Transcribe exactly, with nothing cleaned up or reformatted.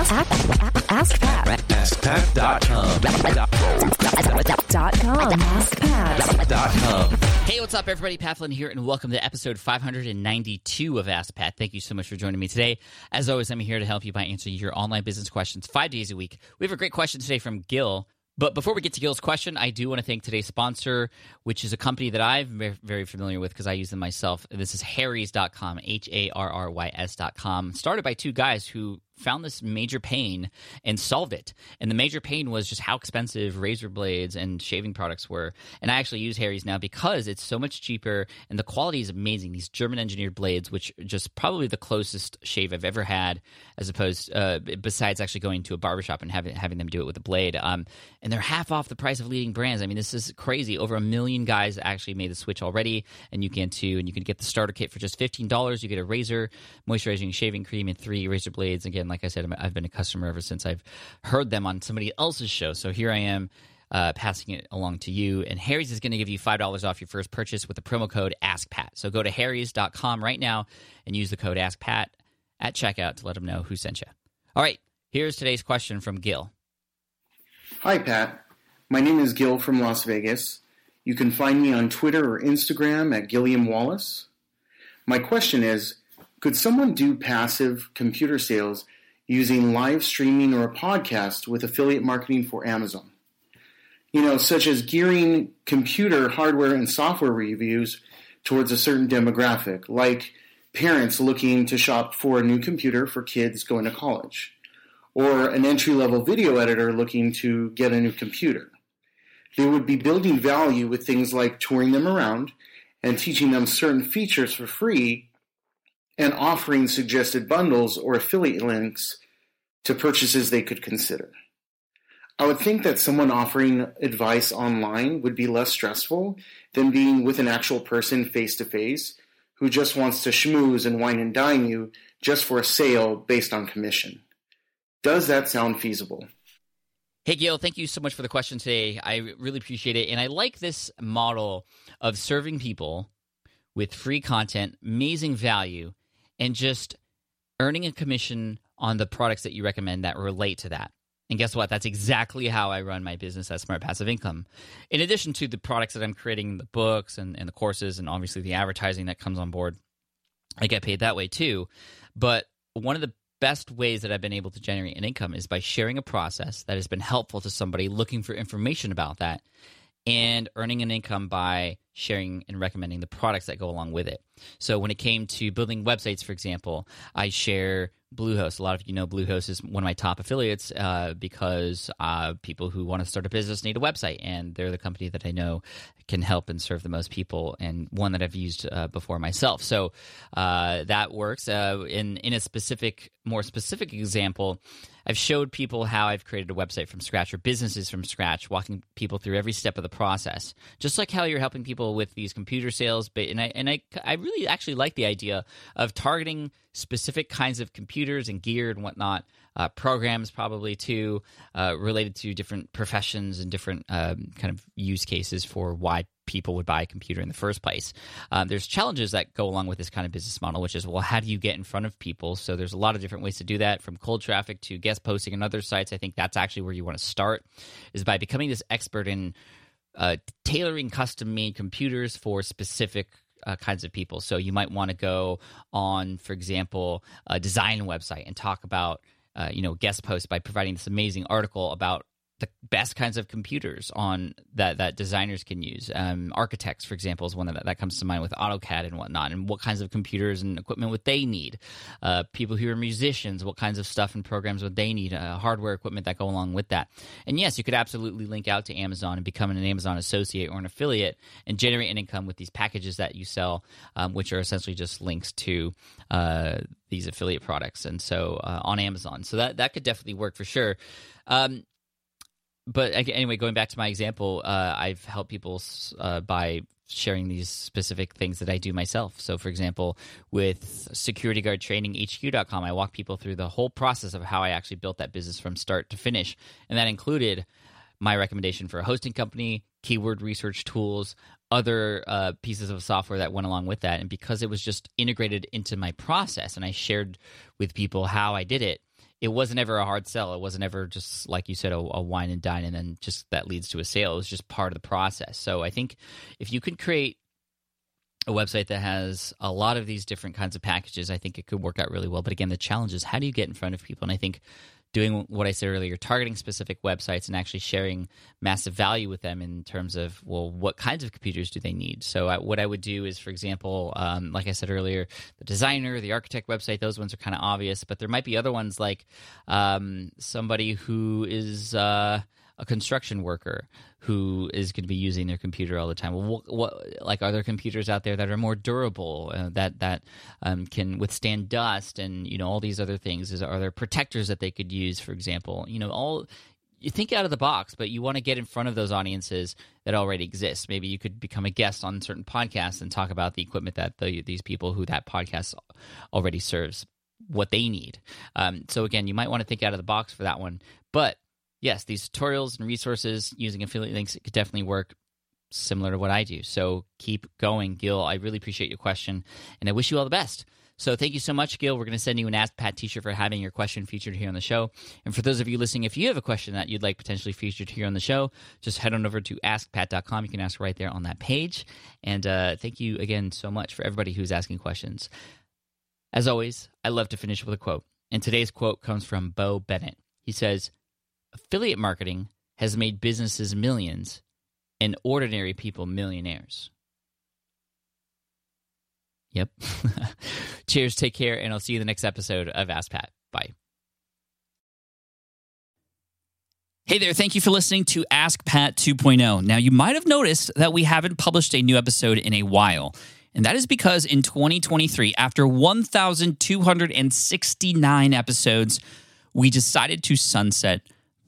Ask, ask, ask Pat. ask pat dot com. ask pat dot com. Hey, what's up, everybody? Pat Flynn here, and welcome to episode five hundred ninety-two of Ask Pat. Thank you so much for joining me today. As always, I'm here to help you by answering your online business questions five days a week. We have a great question today from Gil. But before we get to Gil's question, I do want to thank today's sponsor, which is a company that I'm very familiar with because I use them myself. This is harrys dot com, H A R R Y S dot com, started by two guys who found this major pain and solved it. And the major pain was just how expensive razor blades and shaving products were. And I actually use Harry's now because it's so much cheaper and the quality is amazing. These German engineered blades, which are just probably the closest shave I've ever had, as opposed uh, besides actually going to a barbershop and having having them do it with a blade. Um, and they're half off the price of leading brands. I mean, this is crazy. Over a million guys actually made the switch already, and you can too. And you can get the starter kit for just fifteen dollars. You get a razor, moisturizing shaving cream, and three razor blades. Again, like I said, I've been a customer ever since I've heard them on somebody else's show. So here I am uh, passing it along to you. And Harry's is going to give you five dollars off your first purchase with the promo code ASKPAT. So go to harrys dot com right now and use the code ASKPAT at checkout to let them know who sent you. All right, here's today's question from Gil. Hi, Pat. My name is Gil from Las Vegas. You can find me on Twitter or Instagram at Gilliam Wallace. My question is, could someone do passive computer sales using live streaming or a podcast with affiliate marketing for Amazon? You know, such as gearing computer hardware and software reviews towards a certain demographic, like parents looking to shop for a new computer for kids going to college, or an entry-level video editor looking to get a new computer. They would be building value with things like touring them around and teaching them certain features for free, and offering suggested bundles or affiliate links to purchases they could consider. I would think that someone offering advice online would be less stressful than being with an actual person face-to-face who just wants to schmooze and wine and dine you just for a sale based on commission. Does that sound feasible? Hey, Gil, thank you so much for the question today. I really appreciate it. And I like this model of serving people with free content, amazing value, and just earning a commission on the products that you recommend that relate to that. And guess what? That's exactly how I run my business at Smart Passive Income. In addition to the products that I'm creating, the books and, and the courses, and obviously the advertising that comes on board, I get paid that way too. But one of the best ways that I've been able to generate an income is by sharing a process that has been helpful to somebody looking for information about that, and earning an income by sharing and recommending the products that go along with it. So when it came to building websites, for example, I share Bluehost. A lot of you know Bluehost is one of my top affiliates uh, because uh, people who want to start a business need a website, and they're the company that I know can help and serve the most people, and one that I've used uh, before myself. So uh, that works. Uh, in, in a specific, more specific example, I've showed people how I've created a website from scratch or businesses from scratch, walking people through every step of the process, just like how you're helping people with these computer sales. But and I and I, I really actually like the idea of targeting specific kinds of computers and gear and whatnot, uh, programs probably too, uh, related to different professions and different um, kind of use cases for why people would buy a computer in the first place. Um, there's challenges that go along with this kind of business model, which is, well, how do you get in front of people? So there's a lot of different ways to do that, from cold traffic to guest posting and other sites. I think that's actually where you want to start, is by becoming this expert in Uh, tailoring custom-made computers for specific uh, kinds of people. So you might want to go on, for example, a design website and talk about, uh, you know, guest posts by providing this amazing article about the best kinds of computers on that that designers can use. Um, architects, for example, is one that, that comes to mind with AutoCAD and whatnot, and what kinds of computers and equipment would they need. Uh, people who are musicians, what kinds of stuff and programs would they need, uh, hardware equipment that go along with that. And yes, you could absolutely link out to Amazon and become an Amazon associate or an affiliate and generate an income with these packages that you sell, um, which are essentially just links to uh, these affiliate products, and so uh, on Amazon. So that, that could definitely work for sure. Um, But anyway, going back to my example, uh, I've helped people uh, by sharing these specific things that I do myself. So for example, with security guard training h q dot com, I walk people through the whole process of how I actually built that business from start to finish. And that included my recommendation for a hosting company, keyword research tools, other uh, pieces of software that went along with that. And because it was just integrated into my process and I shared with people how I did it, it wasn't ever a hard sell. It wasn't ever just, like you said, a, a wine and dine and then just that leads to a sale. It was just part of the process. So I think if you can create a website that has a lot of these different kinds of packages, I think it could work out really well. But again, the challenge is, how do you get in front of people? And I think doing what I said earlier, targeting specific websites and actually sharing massive value with them in terms of, well, what kinds of computers do they need? So I, what I would do is, for example, um, like I said earlier, the designer, the architect website, those ones are kind of obvious, but there might be other ones like um, somebody who is uh, a construction worker who is going to be using their computer all the time. Well, what, what, like, are there computers out there that are more durable, uh, that that um, can withstand dust, and you know all these other things? Is are there protectors that they could use, for example? You know, all you think out of the box, but you want to get in front of those audiences that already exist. Maybe you could become a guest on certain podcasts and talk about the equipment that the, these people who that podcast already serves, what they need. Um, so again, you might want to think out of the box for that one, but yes, these tutorials and resources using affiliate links, it could definitely work, similar to what I do. So keep going, Gil. I really appreciate your question, and I wish you all the best. So thank you so much, Gil. We're going to send you an Ask Pat t-shirt for having your question featured here on the show. And for those of you listening, if you have a question that you'd like potentially featured here on the show, just head on over to ask pat dot com. You can ask right there on that page. And uh, thank you again so much for everybody who's asking questions. As always, I love to finish with a quote. And today's quote comes from Bo Bennett. He says, "Affiliate marketing has made businesses millions and ordinary people millionaires." Yep. Cheers, take care, and I'll see you in the next episode of Ask Pat. Bye. Hey there, thank you for listening to Ask Pat two point oh. Now, you might have noticed that we haven't published a new episode in a while, and that is because in twenty twenty-three, after one thousand two hundred sixty-nine episodes, we decided to sunset